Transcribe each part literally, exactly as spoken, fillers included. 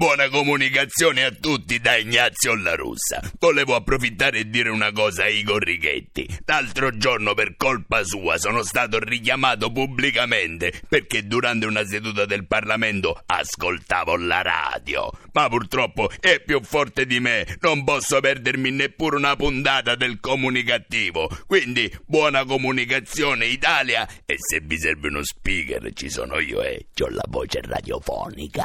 Buona comunicazione a tutti da Ignazio La Russa. Volevo approfittare e dire una cosa a Igor Righetti. L'altro giorno per colpa sua sono stato richiamato pubblicamente perché durante una seduta del Parlamento ascoltavo la radio. Ma purtroppo è più forte di me, non posso perdermi neppure una puntata del Comunicattivo. Quindi buona comunicazione Italia, e se vi serve uno speaker ci sono io e c'ho la voce radiofonica.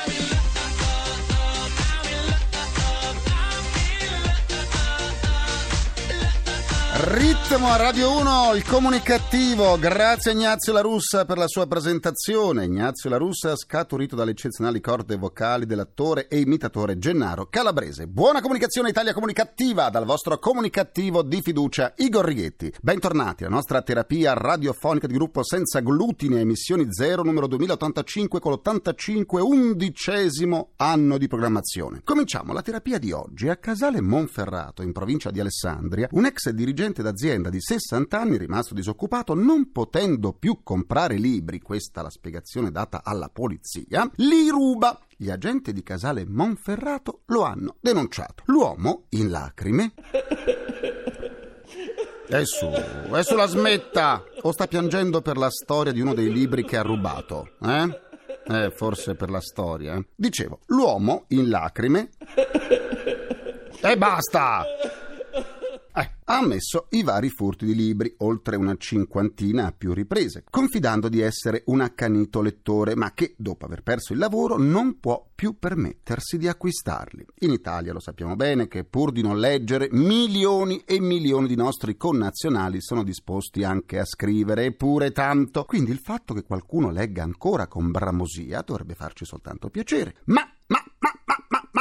Ritmo a Radio uno, il Comunicattivo. Grazie a Ignazio La Russa per la sua presentazione. Ignazio La Russa, scaturito dalle eccezionali corde vocali dell'attore e imitatore Gennaro Calabrese. Buona comunicazione Italia Comunicattiva dal vostro comunicattivo di fiducia Igor Righetti. Bentornati alla nostra terapia radiofonica di gruppo senza glutine, emissioni zero, numero duemilaottantacinque, con l'ottantacinque undicesimo anno di programmazione. Cominciamo la terapia di oggi a Casale Monferrato, in provincia di Alessandria. Un ex dirigente d'azienda di sessanta anni, rimasto disoccupato, non potendo più comprare libri, questa la spiegazione data alla polizia, li ruba. Gli agenti di Casale Monferrato lo hanno denunciato. L'uomo, in lacrime... E su, e su la smetta! O sta piangendo per la storia di uno dei libri che ha rubato, eh? Eh, forse per la storia. Dicevo, l'uomo, in lacrime... E basta! Eh, ha ammesso i vari furti di libri, oltre una cinquantina a più riprese, confidando di essere un accanito lettore, ma che dopo aver perso il lavoro non può più permettersi di acquistarli. In Italia lo sappiamo bene che pur di non leggere, milioni e milioni di nostri connazionali sono disposti anche a scrivere, eppure tanto. Quindi il fatto che qualcuno legga ancora con bramosia dovrebbe farci soltanto piacere. Ma, ma, ma, ma, ma, ma.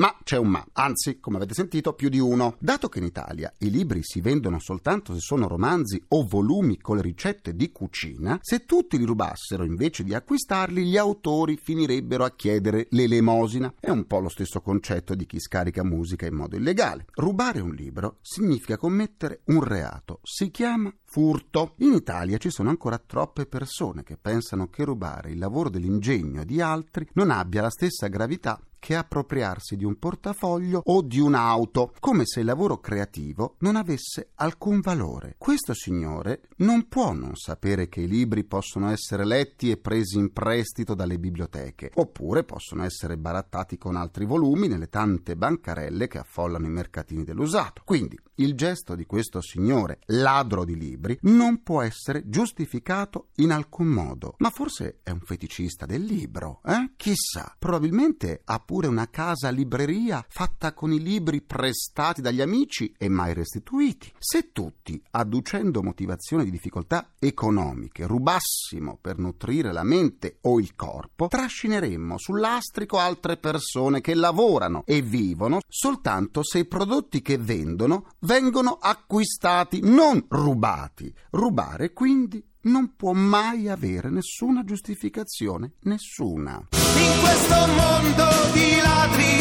Ma c'è un ma, anzi, come avete sentito, più di uno. Dato che in Italia i libri si vendono soltanto se sono romanzi o volumi con le ricette di cucina, se tutti li rubassero invece di acquistarli, gli autori finirebbero a chiedere l'elemosina. È un po' lo stesso concetto di chi scarica musica in modo illegale. Rubare un libro significa commettere un reato. Si chiama furto. In Italia ci sono ancora troppe persone che pensano che rubare il lavoro dell'ingegno di altri non abbia la stessa gravità che appropriarsi di un portafoglio o di un'auto, come se il lavoro creativo non avesse alcun valore. Questo signore non può non sapere che i libri possono essere letti e presi in prestito dalle biblioteche, oppure possono essere barattati con altri volumi nelle tante bancarelle che affollano i mercatini dell'usato. Quindi il gesto di questo signore, ladro di libri, non può essere giustificato in alcun modo. Ma forse è un feticista del libro, eh? Chissà, probabilmente ha pure una casa libreria fatta con i libri prestati dagli amici e mai restituiti. Se tutti, adducendo motivazioni di difficoltà economiche, rubassimo per nutrire la mente o il corpo, trascineremmo sul lastrico altre persone che lavorano e vivono soltanto se i prodotti che vendono vengono acquistati, non rubati. Rubare, quindi, non può mai avere nessuna giustificazione, nessuna. In questo mondo di ladri,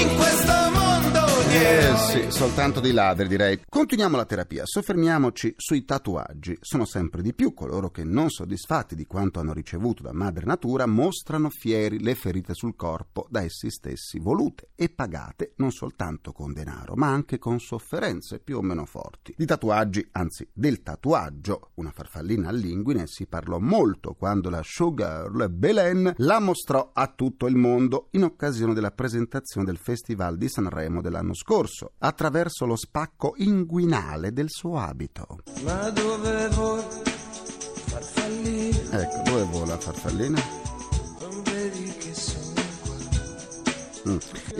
in questo mondo di eh, sì, soltanto di ladri, direi. Continuiamo la terapia, soffermiamoci sui tatuaggi. Sono sempre di più coloro che, non soddisfatti di quanto hanno ricevuto da madre natura, mostrano fieri le ferite sul corpo da essi stessi volute e pagate non soltanto con denaro, ma anche con sofferenze più o meno forti. Di tatuaggi, anzi del tatuaggio, una farfallina all'inguine, si parlò molto quando la showgirl Belen la mostrò a tutto il mondo in occasione della presentazione del Festival di Sanremo dell'anno scorso, attraverso lo spacco inguinale del suo abito. Ma dove vola farfallina? Ecco, dove vola farfallina? Non vedi che sono qua. Mm.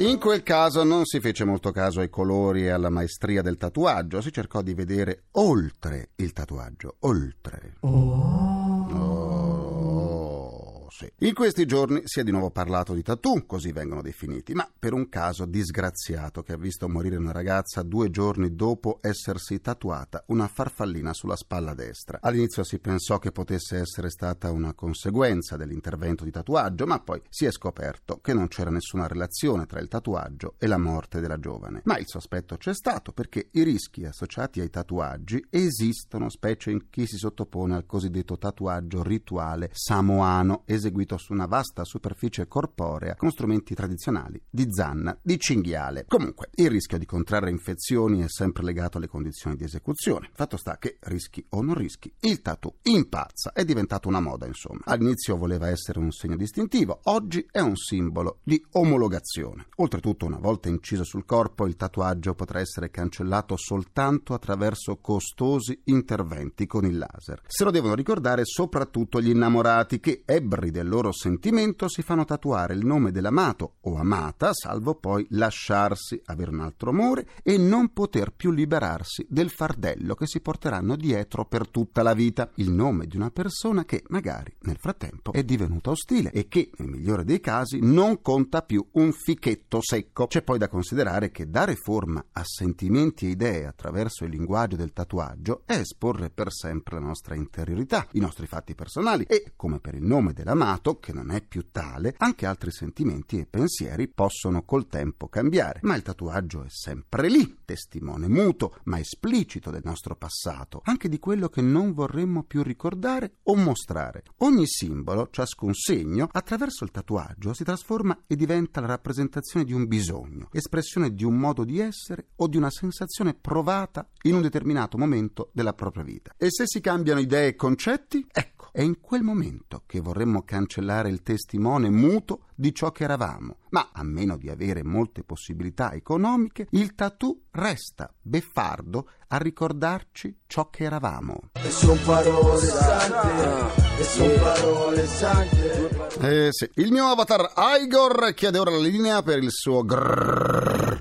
In quel caso non si fece molto caso ai colori e alla maestria del tatuaggio, si cercò di vedere oltre il tatuaggio, oltre. Oh. Oh. scorsi. In questi giorni si è di nuovo parlato di tattoo, così vengono definiti, ma per un caso disgraziato che ha visto morire una ragazza due giorni dopo essersi tatuata una farfallina sulla spalla destra. All'inizio si pensò che potesse essere stata una conseguenza dell'intervento di tatuaggio, ma poi si è scoperto che non c'era nessuna relazione tra il tatuaggio e la morte della giovane. Ma il sospetto c'è stato perché i rischi associati ai tatuaggi esistono, specie in chi si sottopone al cosiddetto tatuaggio rituale samoano, eseguito su una vasta superficie corporea con strumenti tradizionali di zanna, di cinghiale. Comunque, il rischio di contrarre infezioni è sempre legato alle condizioni di esecuzione. Fatto sta che, rischi o non rischi, il tattoo impazza, è diventato una moda, insomma. All'inizio voleva essere un segno distintivo, oggi è un simbolo di omologazione. Oltretutto, una volta inciso sul corpo, il tatuaggio potrà essere cancellato soltanto attraverso costosi interventi con il laser. Se lo devono ricordare soprattutto gli innamorati che, ebbri del loro sentimento, si fanno tatuare il nome dell'amato o amata, salvo poi lasciarsi, avere un altro amore e non poter più liberarsi del fardello che si porteranno dietro per tutta la vita. Il nome di una persona che magari nel frattempo è divenuta ostile e che, nel migliore dei casi, non conta più un fichetto secco. C'è poi da considerare che dare forma a sentimenti e idee attraverso il linguaggio del tatuaggio è esporre per sempre la nostra interiorità, i nostri fatti personali e, come per il nome dell'amato, che non è più tale, anche altri sentimenti e pensieri possono col tempo cambiare. Ma il tatuaggio è sempre lì, testimone muto, ma esplicito del nostro passato, anche di quello che non vorremmo più ricordare o mostrare. Ogni simbolo, ciascun segno, attraverso il tatuaggio si trasforma e diventa la rappresentazione di un bisogno, espressione di un modo di essere o di una sensazione provata in un determinato momento della propria vita. E se si cambiano idee e concetti, ecco, è in quel momento che vorremmo cancellare il testimone muto di ciò che eravamo, ma a meno di avere molte possibilità economiche, il tattoo resta beffardo a ricordarci ciò che eravamo. E son parole sante, e son parole sante. Eh sì, il mio avatar Igor chiede ora la linea per il suo grrrr.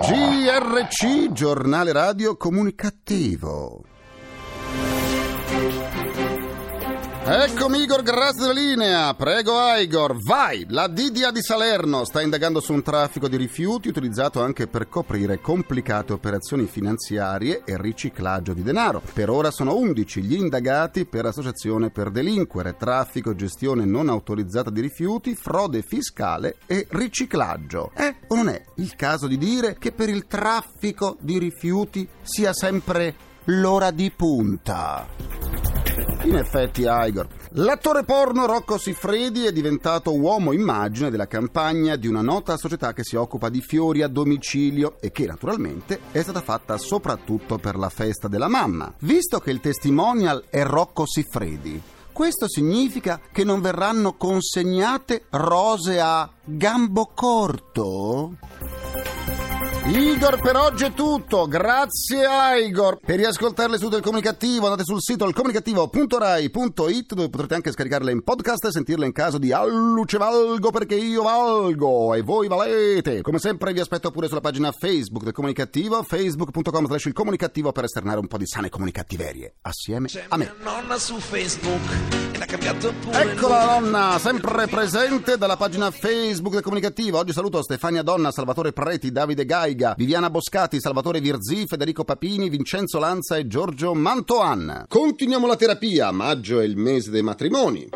G R C, giornale radio comunicativo. Eccomi Igor, grazie della linea. Prego Igor, vai! La D D A di Salerno sta indagando su un traffico di rifiuti utilizzato anche per coprire complicate operazioni finanziarie e riciclaggio di denaro. Per ora sono undici gli indagati per associazione per delinquere, traffico e gestione non autorizzata di rifiuti, frode fiscale e riciclaggio. È o non è il caso di dire che per il traffico di rifiuti sia sempre l'ora di punta? In effetti, Igor. L'attore porno Rocco Siffredi è diventato uomo immagine della campagna di una nota società che si occupa di fiori a domicilio e che, naturalmente, è stata fatta soprattutto per la festa della mamma. Visto che il testimonial è Rocco Siffredi, questo significa che non verranno consegnate rose a Gambo Corto? Igor, per oggi è tutto, grazie Igor. Per riascoltare le sedute del Comunicattivo andate sul sito il comunicattivo punto rai punto it, dove potrete anche scaricarle in podcast e sentirle in caso di alluce valgo, perché io valgo e voi valete. Come sempre vi aspetto pure sulla pagina Facebook del Comunicattivo, facebook punto com slash il comunicattivo, per esternare un po' di sane comunicattiverie assieme C'è a me. Mia nonna su Facebook e l'ha cambiato pure. Eccola la nonna, sempre presente dalla pagina Facebook del Comunicattivo. Oggi saluto Stefania Donna, Salvatore Preti, Davide Gai, Viviana Boscati, Salvatore Virzì, Federico Papini, Vincenzo Lanza e Giorgio Mantoan. Continuiamo la terapia, maggio è il mese dei matrimoni.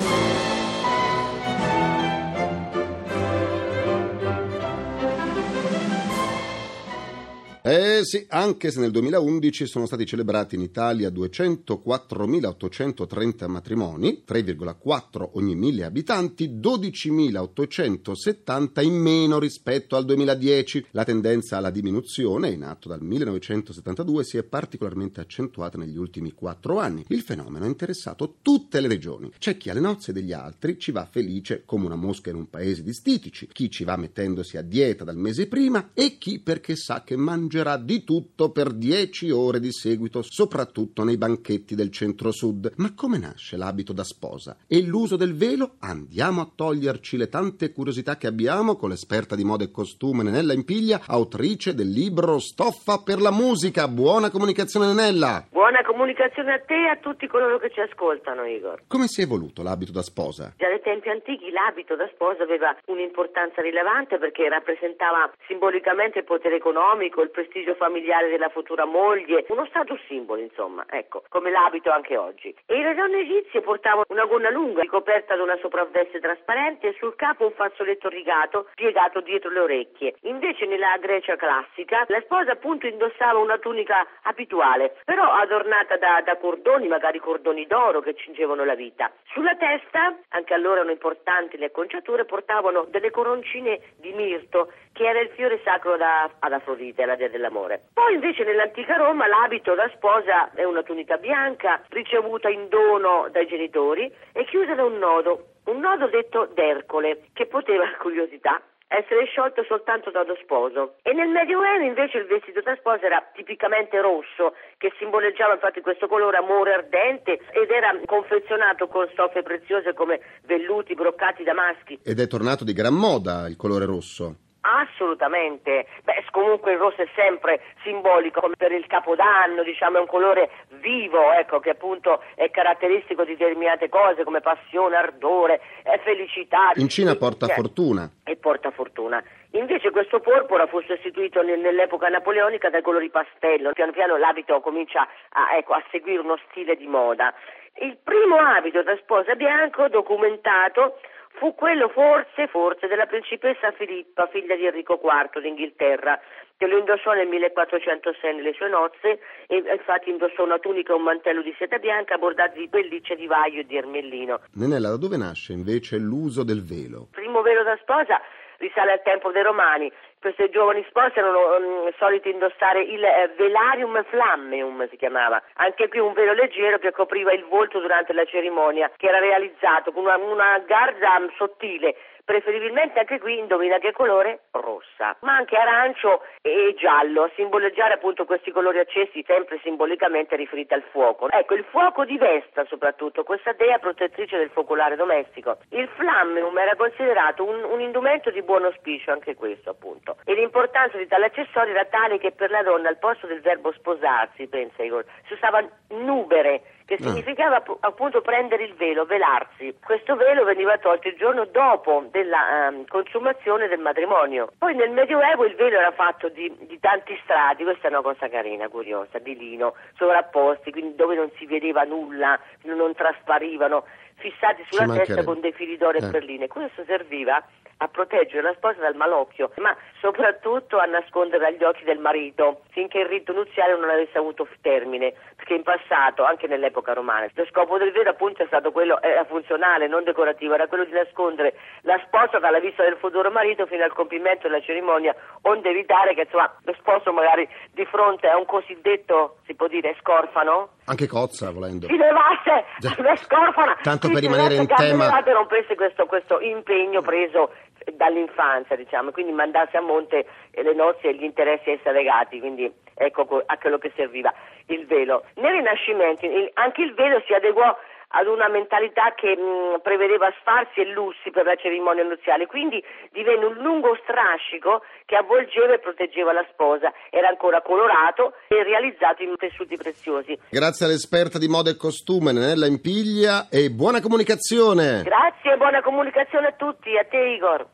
Eh sì, anche se nel duemilaundici sono stati celebrati in Italia duecentoquattromilaottocentotrenta matrimoni, tre virgola quattro ogni mille abitanti, dodicimilaottocentosettanta in meno rispetto al duemiladieci. La tendenza alla diminuzione, in atto dal millenovecentosettantadue, si è particolarmente accentuata negli ultimi quattro anni. Il fenomeno ha interessato tutte le regioni. C'è chi alle nozze degli altri ci va felice come una mosca in un paese di stitici, chi ci va mettendosi a dieta dal mese prima e chi perché sa che mangia mangerà di tutto per dieci ore di seguito, soprattutto nei banchetti del centro-sud. Ma come nasce l'abito da sposa? E l'uso del velo? Andiamo a toglierci le tante curiosità che abbiamo con l'esperta di moda e costume Nenella Impiglia, autrice del libro Stoffa per la musica. Buona comunicazione, Nenella! Buona comunicazione a te e a tutti coloro che ci ascoltano, Igor. Come si è evoluto l'abito da sposa? Già dai tempi antichi l'abito da sposa aveva un'importanza rilevante perché rappresentava simbolicamente il potere economico, il prestigio familiare della futura moglie, uno status simbolo, insomma, ecco, come l'abito anche oggi. E le donne egizie portavano una gonna lunga ricoperta da una sopravveste trasparente e sul capo un fazzoletto rigato piegato dietro le orecchie. Invece nella Grecia classica la sposa appunto indossava una tunica abituale, però adornata da, da cordoni, magari cordoni d'oro che cingevano la vita. Sulla testa, anche allora erano importanti le acconciature, portavano delle coroncine di mirto, che era il fiore sacro da, ad Afrodite, la dea dell'amore. Poi invece nell'antica Roma l'abito da sposa è una tunica bianca ricevuta in dono dai genitori e chiusa da un nodo, un nodo detto d'Ercole, che poteva, curiosità, essere sciolto soltanto dallo sposo. E nel Medioevo invece il vestito da sposa era tipicamente rosso, che simboleggiava infatti questo colore amore ardente, ed era confezionato con stoffe preziose come velluti, broccati, damaschi. Ed è tornato di gran moda il colore rosso. Assolutamente, beh comunque il rosso è sempre simbolico, come per il Capodanno, diciamo è un colore vivo, ecco, che appunto è caratteristico di determinate cose come passione, ardore, è felicità. In Cina porta eh, fortuna. E porta fortuna. Invece questo porpora fu sostituito nell'epoca napoleonica dai colori pastello. Piano piano l'abito comincia a, ecco, a seguire uno stile di moda. Il primo abito da sposa bianco documentato fu quello forse, forse, della principessa Filippa, figlia di Enrico quarto d'Inghilterra, che lo indossò nel millequattrocentosei nelle sue nozze, e infatti indossò una tunica e un mantello di seta bianca bordati di pellicce di vaio e di ermellino. Nenella, da dove nasce invece l'uso del velo? Il primo velo da sposa risale al tempo dei Romani. Queste giovani spose erano um, solite indossare il eh, velarium flammeum, si chiamava, anche qui un velo leggero che copriva il volto durante la cerimonia, che era realizzato con una, una garza um, sottile, preferibilmente anche qui, indovina che colore? Rossa, ma anche arancio e giallo, a simboleggiare appunto questi colori accesi, sempre simbolicamente riferiti al fuoco. Ecco, il fuoco di Vesta soprattutto, questa dea protettrice del focolare domestico. Il flammeum era considerato un, un indumento di buon auspicio, anche questo appunto. E l'importanza di tale accessorio era tale che per la donna al posto del verbo sposarsi, pensa Igor, si usava nubere, che significava appunto prendere il velo, velarsi. Questo velo veniva tolto il giorno dopo della um, consumazione del matrimonio. Poi nel Medioevo il velo era fatto di, di tanti strati, questa è una cosa carina, curiosa, di lino, sovrapposti, quindi dove non si vedeva nulla, non trasparivano, fissati sulla testa con dei fili d'oro e eh. perline. Questo serviva a proteggere la sposa dal malocchio, ma soprattutto a nascondere agli occhi del marito, finché il rito nuziale non avesse avuto termine, perché in passato, anche nell'epoca romana, lo scopo del velo appunto è stato quello, era funzionale, non decorativo, era quello di nascondere la sposa dalla vista del futuro marito fino al compimento della cerimonia, onde evitare che insomma lo sposo magari di fronte a un cosiddetto, si può dire, scorfano, anche cozza volendo, si levasse la scorfana, tanto si per si rimanere in tema, non prese questo, questo impegno preso dall'infanzia, diciamo, quindi mandasse a monte le nozze e gli interessi a essa legati, quindi ecco a quello che serviva il velo. Nel Rinascimento anche il velo si adeguò ad una mentalità che mh, prevedeva sfarzi e lussi per la cerimonia nuziale, quindi divenne un lungo strascico che avvolgeva e proteggeva la sposa, era ancora colorato e realizzato in tessuti preziosi. Grazie all'esperta di moda e costume Nenella Impiglia e buona comunicazione. Grazie e buona comunicazione a tutti, a te Igor.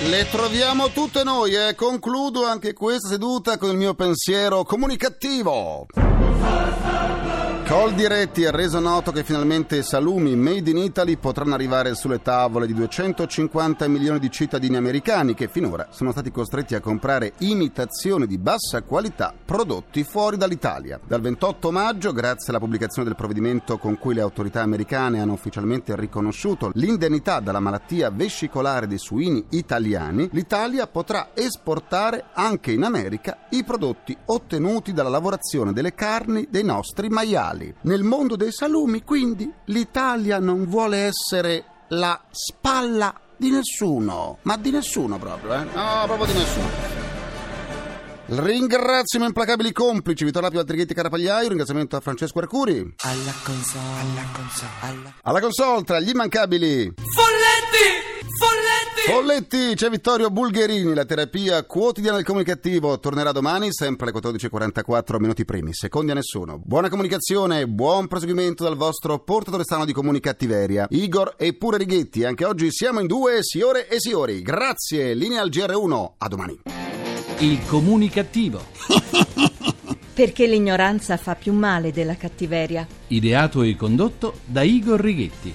Le troviamo tutte noi e eh. concludo anche questa seduta con il mio pensiero comunicattivo. Coldiretti ha reso noto che finalmente i salumi made in Italy potranno arrivare sulle tavole di duecentocinquanta milioni di cittadini americani che finora sono stati costretti a comprare imitazioni di bassa qualità prodotti fuori dall'Italia. Dal ventotto maggio, grazie alla pubblicazione del provvedimento con cui le autorità americane hanno ufficialmente riconosciuto l'indennità dalla malattia vescicolare dei suini italiani, l'Italia potrà esportare anche in America i prodotti ottenuti dalla lavorazione delle carni dei nostri maiali. salariali. Nel mondo dei salumi, quindi, l'Italia non vuole essere la spalla di nessuno, ma di nessuno proprio, eh? No, proprio di nessuno. Ringrazio i miei implacabili complici Vittorio Bulgherini, Righetti, Carapagliaio. Ringraziamento a Francesco Arcuri alla console, alla console, alla... alla console tra gli immancabili Folletti, Folletti, Folletti. C'è Vittorio Bulgherini. La terapia quotidiana del comunicativo tornerà domani sempre alle quattordici e quarantaquattro, minuti primi, secondi a nessuno. Buona comunicazione, buon proseguimento dal vostro portatore stano di comunicattiveria, Igor e pure Righetti. Anche oggi siamo in due, signore e signori. Grazie, linea al G R uno. A domani. Il Comunicattivo. Perché l'ignoranza fa più male della cattiveria. Ideato e condotto da Igor Righetti.